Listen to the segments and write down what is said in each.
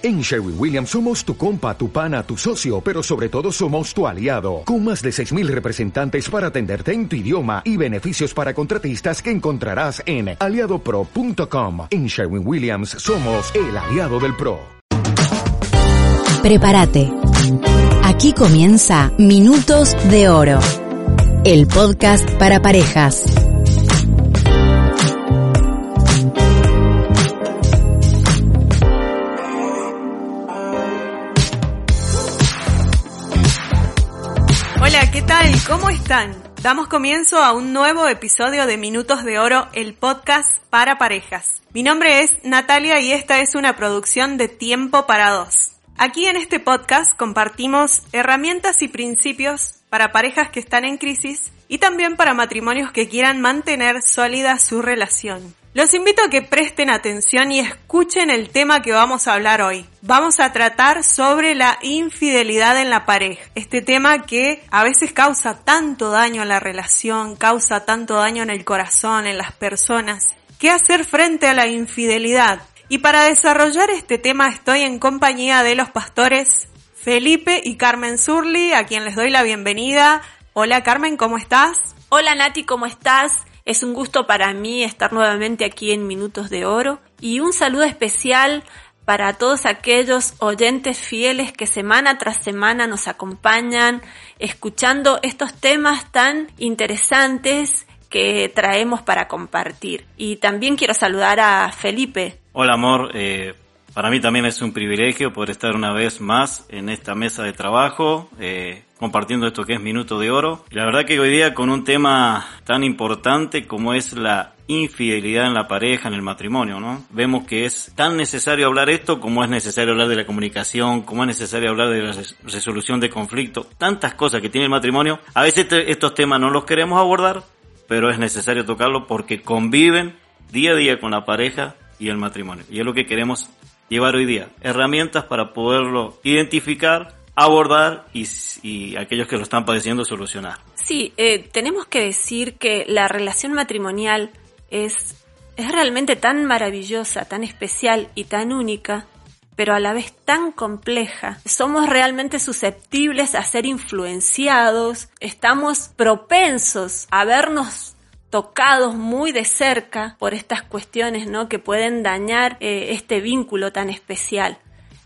En Sherwin Williams somos tu compa, tu pana, tu socio, pero sobre todo somos tu aliado. Con más de 6,000 representantes para atenderte en tu idioma y beneficios para contratistas que encontrarás en aliadopro.com. En Sherwin Williams somos el aliado del pro. Prepárate. Aquí comienza Minutos de Oro, el podcast para parejas. ¿Qué tal? ¿Cómo están? Damos comienzo a un nuevo episodio de Minutos de Oro, el podcast para parejas. Mi nombre es Natalia y esta es una producción de Tiempo para Dos. Aquí en este podcast compartimos herramientas y principios para parejas que están en crisis y también para matrimonios que quieran mantener sólida su relación. Los invito a que presten atención y escuchen el tema que vamos a hablar hoy. Vamos a tratar sobre la infidelidad en la pareja. Este tema que a veces causa tanto daño en la relación, causa tanto daño en el corazón, en las personas. ¿Qué hacer frente a la infidelidad? Y para desarrollar este tema estoy en compañía de los pastores Felipe y Carmen Zurli, a quien les doy la bienvenida. Hola Carmen, ¿cómo estás? Hola Nati, ¿cómo estás? Es un gusto para mí estar nuevamente aquí en Minutos de Oro y un saludo especial para todos aquellos oyentes fieles que semana tras semana nos acompañan escuchando estos temas tan interesantes que traemos para compartir. Y también quiero saludar a Felipe. Hola amor, para mí también es un privilegio poder estar una vez más en esta mesa de trabajo compartiendo esto que es Minuto de Oro. La verdad que hoy día con un tema tan importante como es la infidelidad en la pareja, en el matrimonio, ¿no? Vemos que es tan necesario hablar esto como es necesario hablar de la comunicación, como es necesario hablar de la resolución de conflictos, tantas cosas que tiene el matrimonio. A veces estos temas no los queremos abordar, pero es necesario tocarlo porque conviven día a día con la pareja y el matrimonio. Y es lo que queremos llevar hoy día, herramientas para poderlo identificar, abordar y aquellos que lo están padeciendo solucionar. Sí, tenemos que decir que la relación matrimonial es realmente tan maravillosa, tan especial y tan única, pero a la vez tan compleja. Somos realmente susceptibles a ser influenciados, estamos propensos a vernos tocados muy de cerca por estas cuestiones, ¿no?, que pueden dañar este vínculo tan especial.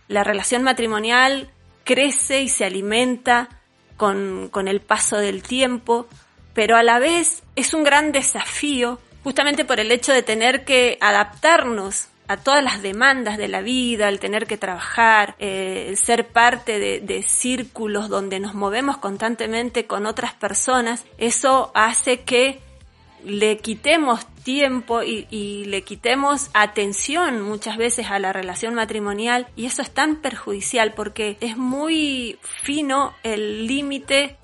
La relación matrimonial crece y se alimenta con el paso del tiempo, pero a la vez es un gran desafío justamente por el hecho de tener que adaptarnos a todas las demandas de la vida, el tener que trabajar, el ser parte de círculos donde nos movemos constantemente con otras personas. Eso hace que le quitemos tiempo y le quitemos atención muchas veces a la relación matrimonial, y eso es tan perjudicial porque es muy fino el límite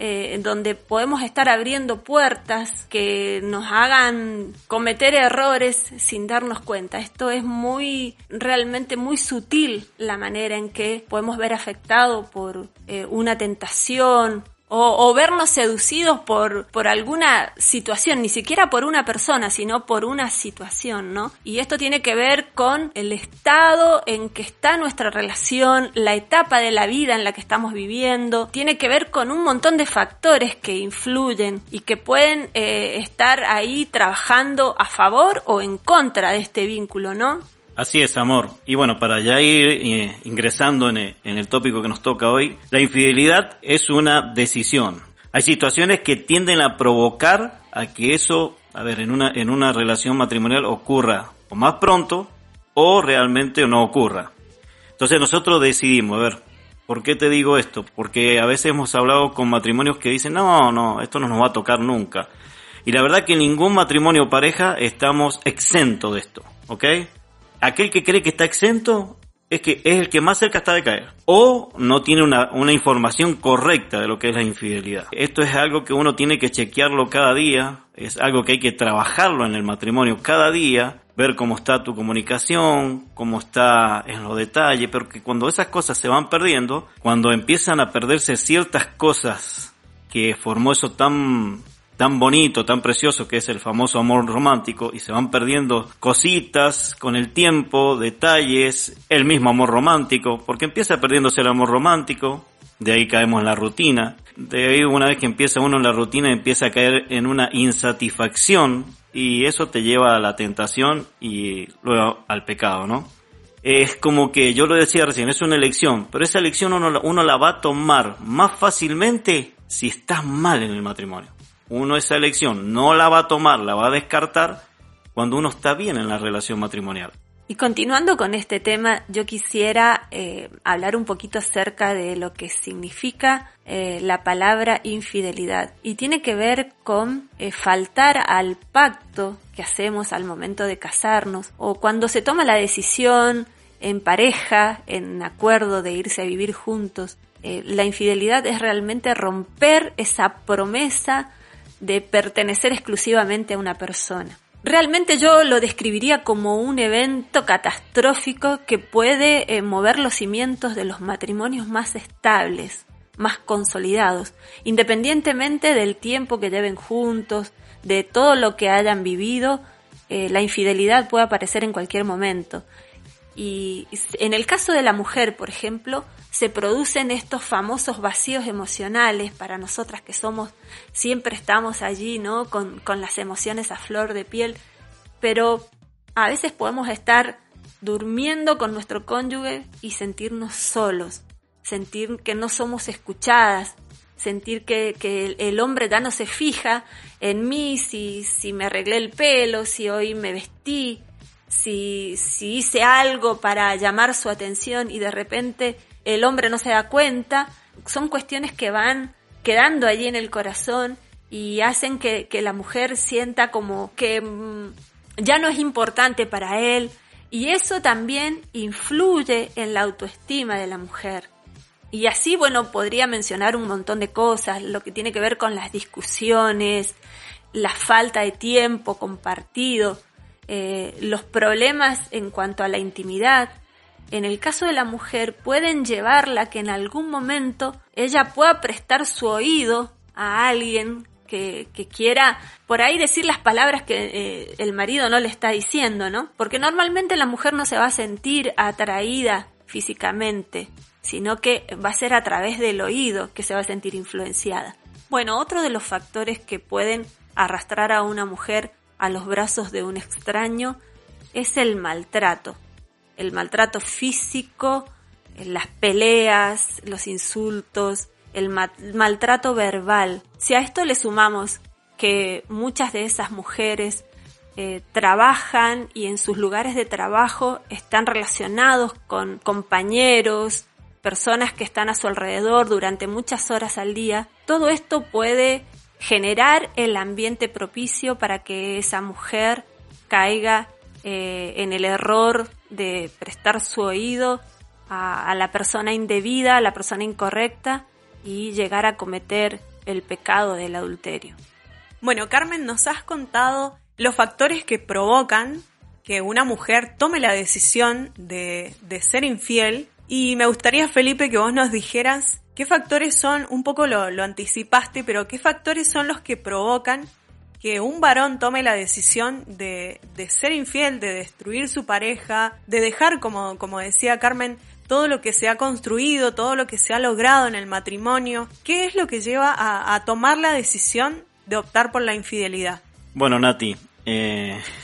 donde podemos estar abriendo puertas que nos hagan cometer errores sin darnos cuenta. Esto es realmente muy sutil la manera en que podemos ver afectado por una tentación, o vernos seducidos por alguna situación, ni siquiera por una persona, sino por una situación, ¿no? Y esto tiene que ver con el estado en que está nuestra relación, la etapa de la vida en la que estamos viviendo. Tiene que ver con un montón de factores que influyen y que pueden estar ahí trabajando a favor o en contra de este vínculo, ¿no? Así es, amor. Y bueno, para ya ir ingresando en el tópico que nos toca hoy, la infidelidad es una decisión. Hay situaciones que tienden a provocar a que eso, en una relación matrimonial ocurra o más pronto o realmente no ocurra. Entonces nosotros decidimos, ¿por qué te digo esto? Porque a veces hemos hablado con matrimonios que dicen, no, esto no nos va a tocar nunca. Y la verdad que ningún matrimonio o pareja estamos exentos de esto, ¿ok? Aquel que cree que está exento es el que más cerca está de caer. O no tiene una información correcta de lo que es la infidelidad. Esto es algo que uno tiene que chequearlo cada día. Es algo que hay que trabajarlo en el matrimonio cada día. Ver cómo está tu comunicación, cómo está en los detalles. Pero que cuando esas cosas se van perdiendo, cuando empiezan a perderse ciertas cosas que formó eso tan tan bonito, tan precioso que es el famoso amor romántico, y se van perdiendo cositas con el tiempo, detalles, el mismo amor romántico, porque empieza perdiéndose el amor romántico, de ahí caemos en la rutina, de ahí una vez que empieza uno en la rutina empieza a caer en una insatisfacción y eso te lleva a la tentación y luego al pecado, ¿no? Es como que, yo lo decía recién, es una elección, pero esa elección uno la va a tomar más fácilmente si estás mal en el matrimonio. Uno esa elección no la va a tomar, la va a descartar cuando uno está bien en la relación matrimonial. Y continuando con este tema, yo quisiera hablar un poquito acerca de lo que significa la palabra infidelidad. Y tiene que ver con faltar al pacto que hacemos al momento de casarnos, o cuando se toma la decisión en pareja, en acuerdo de irse a vivir juntos. La infidelidad es realmente romper esa promesa de pertenecer exclusivamente a una persona. Realmente yo lo describiría como un evento catastrófico que puede mover los cimientos de los matrimonios más estables, más consolidados, independientemente del tiempo que lleven juntos, de todo lo que hayan vivido. La infidelidad puede aparecer en cualquier momento. Y en el caso de la mujer, por ejemplo, se producen estos famosos vacíos emocionales para nosotras que somos, siempre estamos allí, ¿no? Con las emociones a flor de piel, pero a veces podemos estar durmiendo con nuestro cónyuge y sentirnos solos, sentir que no somos escuchadas, sentir que el hombre ya no se fija en mí, si me arreglé el pelo, si hoy me vestí, si hice algo para llamar su atención y de repente el hombre no se da cuenta. Son cuestiones que van quedando allí en el corazón y hacen que la mujer sienta como que ya no es importante para él, y eso también influye en la autoestima de la mujer. Y así, bueno, podría mencionar un montón de cosas, lo que tiene que ver con las discusiones, la falta de tiempo compartido, los problemas en cuanto a la intimidad. En el caso de la mujer pueden llevarla a que en algún momento ella pueda prestar su oído a alguien que quiera por ahí decir las palabras que el marido no le está diciendo, ¿no? Porque normalmente la mujer no se va a sentir atraída físicamente, sino que va a ser a través del oído que se va a sentir influenciada. Bueno, otro de los factores que pueden arrastrar a una mujer a los brazos de un extraño es el maltrato físico, las peleas, los insultos, el maltrato verbal. Si a esto le sumamos que muchas de esas mujeres trabajan y en sus lugares de trabajo están relacionados con compañeros, personas que están a su alrededor durante muchas horas al día, todo esto puede generar el ambiente propicio para que esa mujer caiga en el error de prestar su oído a la persona indebida, a la persona incorrecta, y llegar a cometer el pecado del adulterio. Bueno, Carmen, nos has contado los factores que provocan que una mujer tome la decisión de ser infiel, y me gustaría, Felipe, que vos nos dijeras ¿qué factores son? Un poco lo anticipaste, pero ¿qué factores son los que provocan que un varón tome la decisión de ser infiel, de destruir su pareja, de dejar, como decía Carmen, todo lo que se ha construido, todo lo que se ha logrado en el matrimonio? ¿Qué es lo que lleva a tomar la decisión de optar por la infidelidad? Bueno, Nati,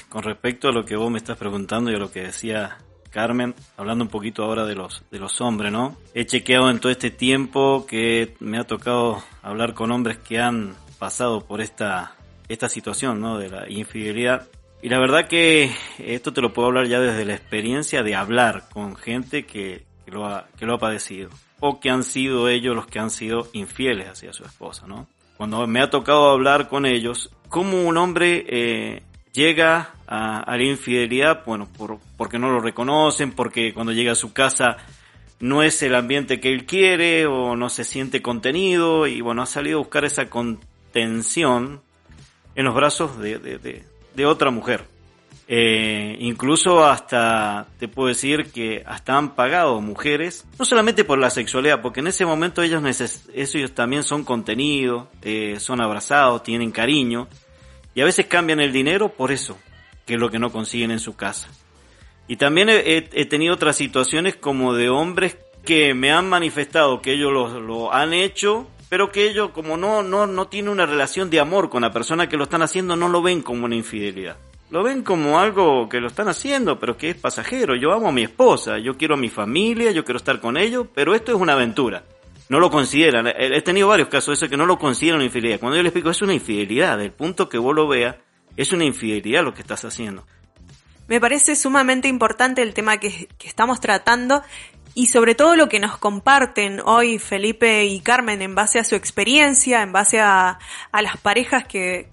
con respecto a lo que vos me estás preguntando y a lo que decía Carmen, hablando un poquito ahora de los hombres, ¿no? He chequeado en todo este tiempo que me ha tocado hablar con hombres que han pasado por esta situación, ¿no? De la infidelidad. Y la verdad que esto te lo puedo hablar ya desde la experiencia de hablar con gente que lo ha padecido, o que han sido ellos los que han sido infieles hacia su esposa, ¿no? Cuando me ha tocado hablar con ellos, cómo un hombre llega a la infidelidad, bueno, porque no lo reconocen, porque cuando llega a su casa no es el ambiente que él quiere o no se siente contenido, y bueno, ha salido a buscar esa contención en los brazos de otra mujer. Incluso hasta te puedo decir que hasta han pagado mujeres, no solamente por la sexualidad, porque en ese momento ellos también son contenidos, son abrazados, tienen cariño, y a veces cambian el dinero por eso, que es lo que no consiguen en su casa. Y también he tenido otras situaciones como de hombres que me han manifestado que ellos lo han hecho, pero que ellos, como no tienen una relación de amor con la persona que lo están haciendo, no lo ven como una infidelidad. Lo ven como algo que lo están haciendo, pero que es pasajero. Yo amo a mi esposa, yo quiero a mi familia, yo quiero estar con ellos, pero esto es una aventura. No lo consideran. He tenido varios casos de eso que no lo consideran una infidelidad. Cuando yo les explico, es una infidelidad, del punto que vos lo veas, es una infidelidad lo que estás haciendo. Me parece sumamente importante el tema que estamos tratando y sobre todo lo que nos comparten hoy Felipe y Carmen en base a su experiencia, en base a las parejas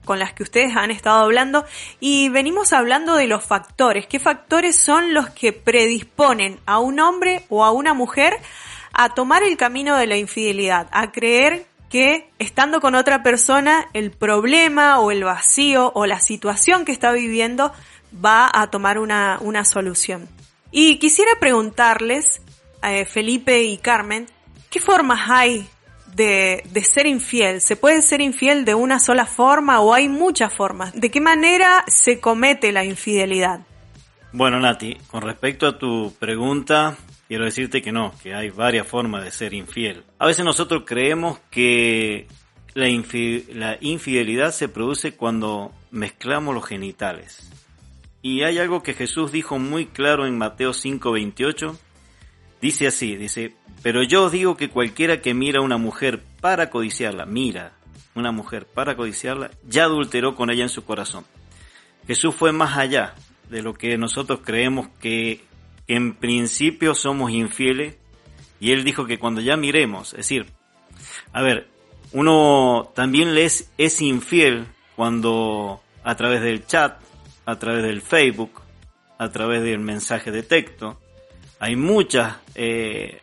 con las que ustedes han estado hablando, y venimos hablando de los factores. ¿Qué factores son los que predisponen a un hombre o a una mujer a tomar el camino de la infidelidad, a creer que estando con otra persona el problema o el vacío o la situación que está viviendo va a tomar una solución? Y quisiera preguntarles, Felipe y Carmen, ¿qué formas hay de ser infiel? ¿Se puede ser infiel de una sola forma o hay muchas formas? ¿De qué manera se comete la infidelidad? Bueno, Nati, con respecto a tu pregunta, quiero decirte que hay varias formas de ser infiel. A veces nosotros creemos que la infidelidad se produce cuando mezclamos los genitales. Y hay algo que Jesús dijo muy claro en Mateo 5.28. Dice así, pero yo os digo que cualquiera que mira a una mujer para codiciarla, ya adulteró con ella en su corazón. Jesús fue más allá de lo que nosotros creemos que en principio somos infieles, y Él dijo que cuando ya miremos, es decir, uno también es infiel cuando a través del chat, a través del Facebook, a través del mensaje de texto. Hay muchas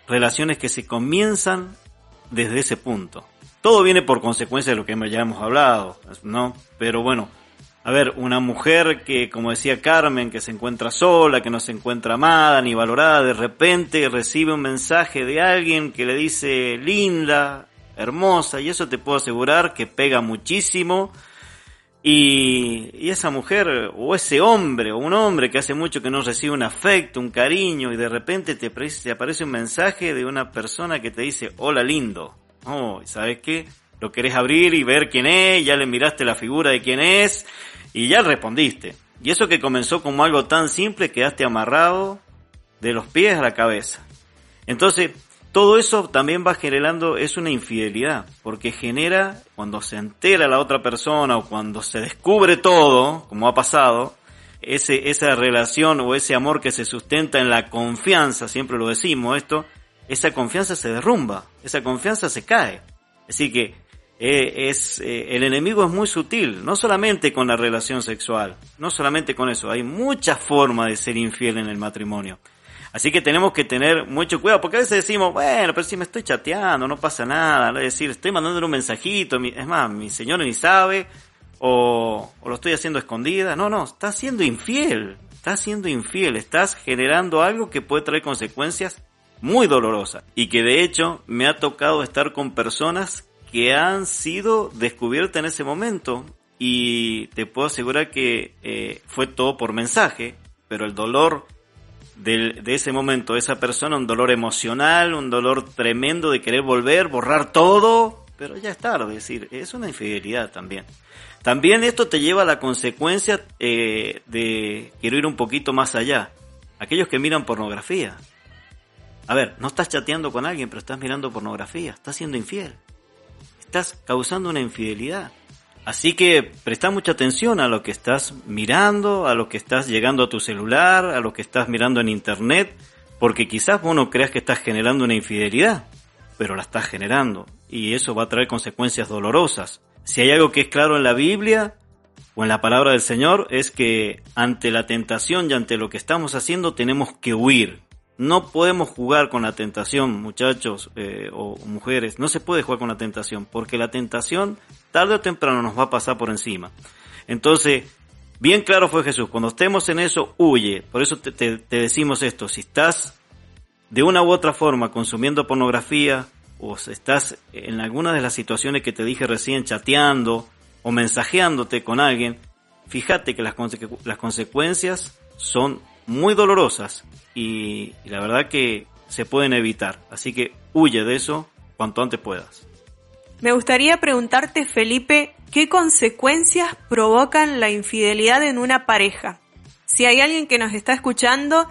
relaciones que se comienzan desde ese punto. Todo viene por consecuencia de lo que ya hemos hablado, ¿no? Pero bueno, una mujer que, como decía Carmen, que se encuentra sola, que no se encuentra amada ni valorada, de repente recibe un mensaje de alguien que le dice linda, hermosa, y eso te puedo asegurar que pega muchísimo. Y esa mujer o ese hombre o un hombre que hace mucho que no recibe un afecto, un cariño, y de repente te aparece un mensaje de una persona que te dice hola lindo. Oh, ¿sabes qué? Lo querés abrir y ver quién es, ya le miraste la figura de quién es y ya respondiste. Y eso que comenzó como algo tan simple, quedaste amarrado de los pies a la cabeza. Entonces, todo eso también va generando, es una infidelidad, porque genera, cuando se entera la otra persona o cuando se descubre todo, como ha pasado, esa relación o ese amor que se sustenta en la confianza, siempre lo decimos esto, esa confianza se derrumba, esa confianza se cae. Así que el enemigo es muy sutil, no solamente con la relación sexual, no solamente con eso, hay muchas formas de ser infiel en el matrimonio. Así que tenemos que tener mucho cuidado, porque a veces decimos, bueno, pero si me estoy chateando, no pasa nada, es decir, estoy mandándole un mensajito, es más, mi señora ni sabe, o lo estoy haciendo escondida. No, estás siendo infiel, estás generando algo que puede traer consecuencias muy dolorosas, y que de hecho me ha tocado estar con personas que han sido descubiertas en ese momento, y te puedo asegurar que fue todo por mensaje, pero el dolor de ese momento, esa persona, un dolor emocional, un dolor tremendo de querer volver, borrar todo, pero ya es tarde. Es decir, es una infidelidad también. También esto te lleva a la consecuencia de, quiero ir un poquito más allá, aquellos que miran pornografía. No estás chateando con alguien, pero estás mirando pornografía, estás siendo infiel, estás causando una infidelidad. Así que presta mucha atención a lo que estás mirando, a lo que estás llegando a tu celular, a lo que estás mirando en internet, porque quizás vos no creas que estás generando una infidelidad, pero la estás generando, y eso va a traer consecuencias dolorosas. Si hay algo que es claro en la Biblia o en la palabra del Señor, es que ante la tentación y ante lo que estamos haciendo tenemos que huir. No podemos jugar con la tentación, muchachos o mujeres. No se puede jugar con la tentación, porque la tentación tarde o temprano nos va a pasar por encima. Entonces, Bien claro fue Jesús, cuando estemos en eso, huye. Por eso te decimos esto, si estás de una u otra forma consumiendo pornografía, o estás en alguna de las situaciones que te dije recién, chateando o mensajeándote con alguien, fíjate que las consecuencias son muy dolorosas y la verdad que se pueden evitar. Así que huye de eso cuanto antes puedas. Me gustaría preguntarte, Felipe, ¿qué consecuencias provocan la infidelidad en una pareja? Si hay alguien que nos está escuchando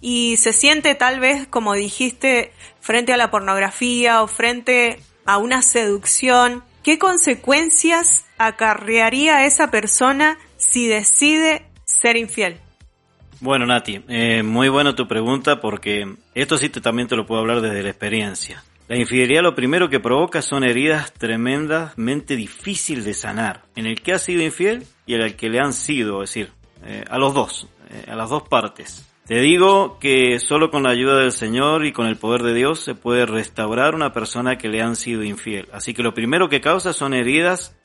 y se siente tal vez, como dijiste, frente a la pornografía o frente a una seducción, ¿qué consecuencias acarrearía a esa persona si decide ser infiel? Bueno, Nati, muy buena tu pregunta, porque esto sí también te lo puedo hablar desde la experiencia. La infidelidad lo primero que provoca son heridas tremendamente difíciles de sanar, en el que ha sido infiel y en el que le han sido, es decir, a los dos, a las dos partes. Te digo que solo con la ayuda del Señor y con el poder de Dios se puede restaurar una persona que le han sido infiel. Así que lo primero que causa son heridas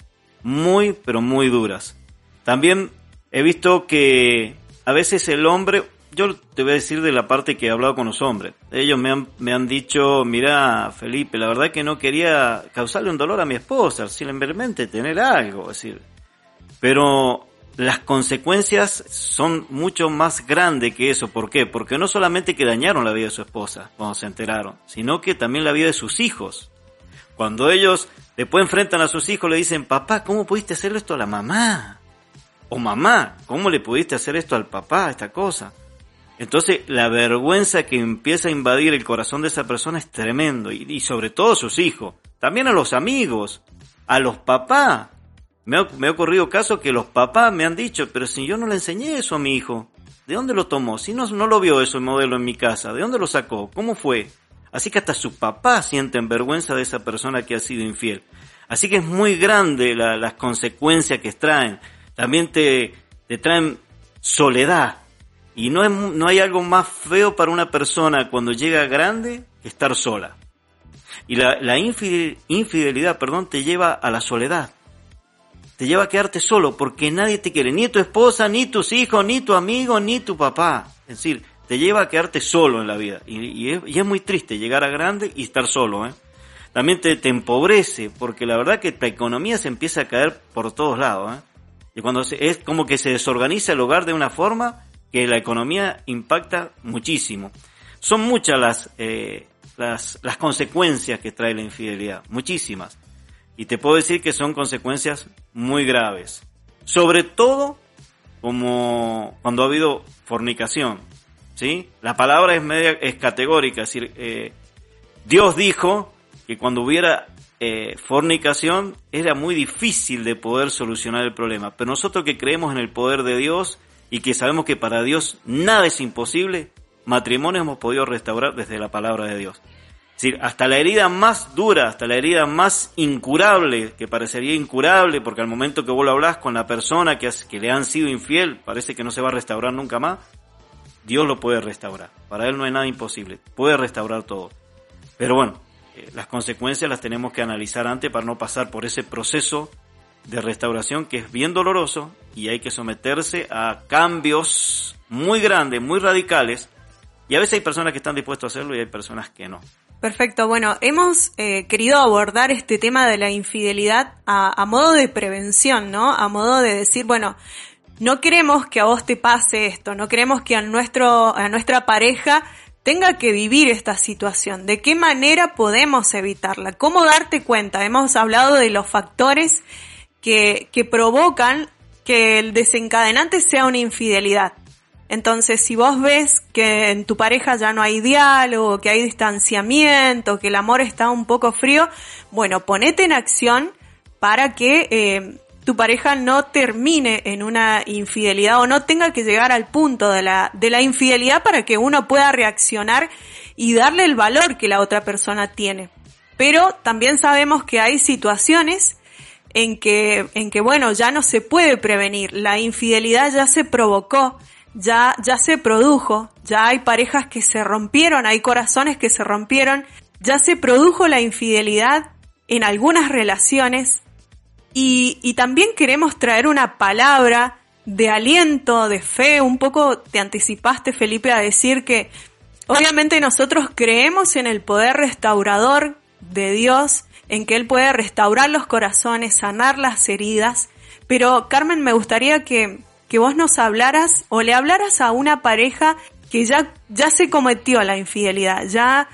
muy, pero muy duras. También he visto que a veces el hombre, yo te voy a decir de la parte que he hablado con los hombres. Ellos me han dicho, mira Felipe, la verdad que no quería causarle un dolor a mi esposa, simplemente tener algo, es decir, pero las consecuencias son mucho más grandes que eso. ¿Por qué? Porque no solamente que dañaron la vida de su esposa cuando se enteraron, sino que también la vida de sus hijos. Cuando ellos después enfrentan a sus hijos, le dicen, papá, ¿cómo pudiste hacerle esto a la mamá? O mamá, ¿cómo le pudiste hacer esto al papá, esta cosa? Entonces la vergüenza que empieza a invadir el corazón de esa persona es tremendo. Y sobre todo a sus hijos, también a los amigos, a los papás. Me ha ocurrido casos que los papás me han dicho, pero si yo no le enseñé eso a mi hijo, ¿de dónde lo tomó? Si no lo vio ese modelo en mi casa, ¿de dónde lo sacó? ¿Cómo fue? Así que hasta sus papás sienten vergüenza de esa persona que ha sido infiel. Así que es muy grande las consecuencias que traen. También te traen soledad. Y no hay algo más feo para una persona cuando llega grande que estar sola. Y la infidelidad, te lleva a la soledad. Te lleva a quedarte solo porque nadie te quiere, ni tu esposa, ni tus hijos, ni tu amigo, ni tu papá. Es decir, te lleva a quedarte solo en la vida. Y es muy triste llegar a grande y estar solo. También te empobrece, porque la verdad que tu economía se empieza a caer por todos lados. Y cuando es como que se desorganiza el hogar de una forma que la economía impacta muchísimo. Son muchas las consecuencias que trae la infidelidad, muchísimas. Y te puedo decir que son consecuencias muy graves. Sobre todo como cuando ha habido fornicación, ¿sí? La palabra es categórica. Es decir, Dios dijo que cuando hubiera fornicación era muy difícil de poder solucionar el problema. Pero nosotros que creemos en el poder de Dios y que sabemos que para Dios nada es imposible, matrimonios hemos podido restaurar desde la palabra de Dios. Es decir, hasta la herida más dura, hasta la herida más incurable, que parecería incurable, porque al momento que vos lo hablás con la persona que le han sido infiel, parece que no se va a restaurar nunca más, Dios lo puede restaurar. Para Él no hay nada imposible, puede restaurar todo. Pero bueno, las consecuencias las tenemos que analizar antes para no pasar por ese proceso de restauración que es bien doloroso y hay que someterse a cambios muy grandes, muy radicales, y a veces hay personas que están dispuestas a hacerlo y hay personas que no. Perfecto, bueno, hemos querido abordar este tema de la infidelidad a modo de prevención, ¿no? A modo de decir, bueno, no queremos que a vos te pase esto, no queremos que a nuestra pareja tenga que vivir esta situación. ¿De qué manera podemos evitarla? ¿Cómo darte cuenta? Hemos hablado de los factores que provocan que el desencadenante sea una infidelidad. Entonces, si vos ves que en tu pareja ya no hay diálogo, que hay distanciamiento, que el amor está un poco frío, bueno, ponete en acción para que tu pareja no termine en una infidelidad o no tenga que llegar al punto de la infidelidad, para que uno pueda reaccionar y darle el valor que la otra persona tiene. Pero también sabemos que hay situaciones en que bueno, ya no se puede prevenir, la infidelidad ya se provocó. Ya se produjo, ya hay parejas que se rompieron, hay corazones que se rompieron, ya se produjo la infidelidad en algunas relaciones y también queremos traer una palabra de aliento, de fe. Un poco te anticipaste, Felipe, a decir que obviamente nosotros creemos en el poder restaurador de Dios, en que Él puede restaurar los corazones, sanar las heridas. Pero, Carmen, me gustaría que vos nos hablaras o le hablaras a una pareja que ya se cometió la infidelidad,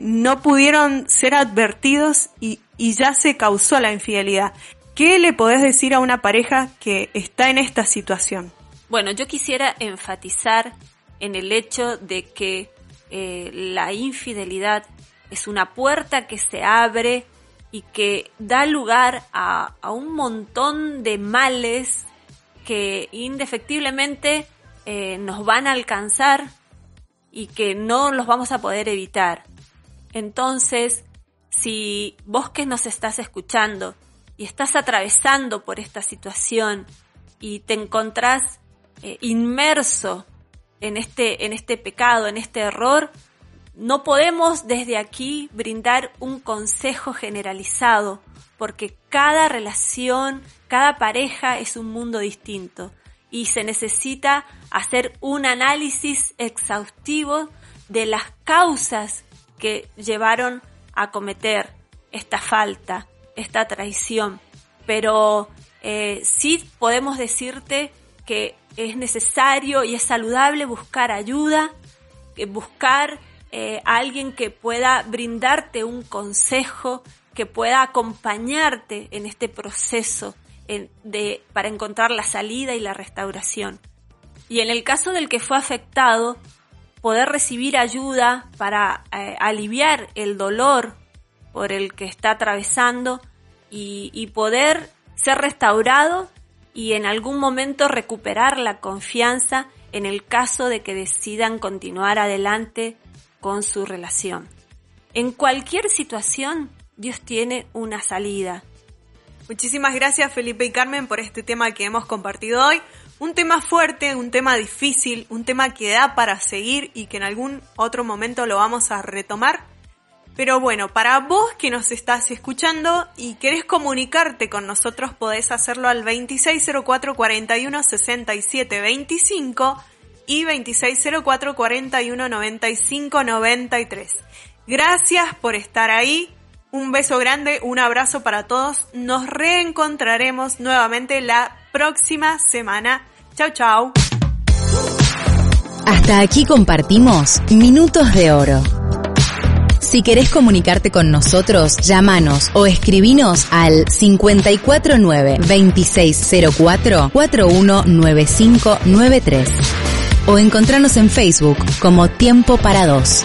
no pudieron ser advertidos y ya se causó la infidelidad. ¿Qué le podés decir a una pareja que está en esta situación? Bueno, yo quisiera enfatizar en el hecho de que la infidelidad es una puerta que se abre y que da lugar a un montón de males que indefectiblemente nos van a alcanzar y que no los vamos a poder evitar. Entonces, si vos que nos estás escuchando y estás atravesando por esta situación y te encontrás inmerso en este pecado, en este error, no podemos desde aquí brindar un consejo generalizado, porque cada relación, cada pareja es un mundo distinto y se necesita hacer un análisis exhaustivo de las causas que llevaron a cometer esta falta, esta traición. Pero sí podemos decirte que es necesario y es saludable buscar ayuda, buscar a alguien que pueda brindarte un consejo, que pueda acompañarte en este proceso para encontrar la salida y la restauración. Y en el caso del que fue afectado, poder recibir ayuda para aliviar el dolor por el que está atravesando y poder ser restaurado y en algún momento recuperar la confianza en el caso de que decidan continuar adelante con su relación. En cualquier situación, Dios tiene una salida. Muchísimas gracias, Felipe y Carmen, por este tema que hemos compartido hoy. Un tema fuerte, un tema difícil, un tema que da para seguir y que en algún otro momento lo vamos a retomar. Pero bueno, para vos que nos estás escuchando y querés comunicarte con nosotros, podés hacerlo al 2604-416725 y 2604-419593. Gracias por estar ahí. Un beso grande, un abrazo para todos. Nos reencontraremos nuevamente la próxima semana. Chau, chau. Hasta aquí compartimos Minutos de Oro. Si querés comunicarte con nosotros, llámanos o escribinos al 549-2604-419593 o encontranos en Facebook como Tiempo para Dos.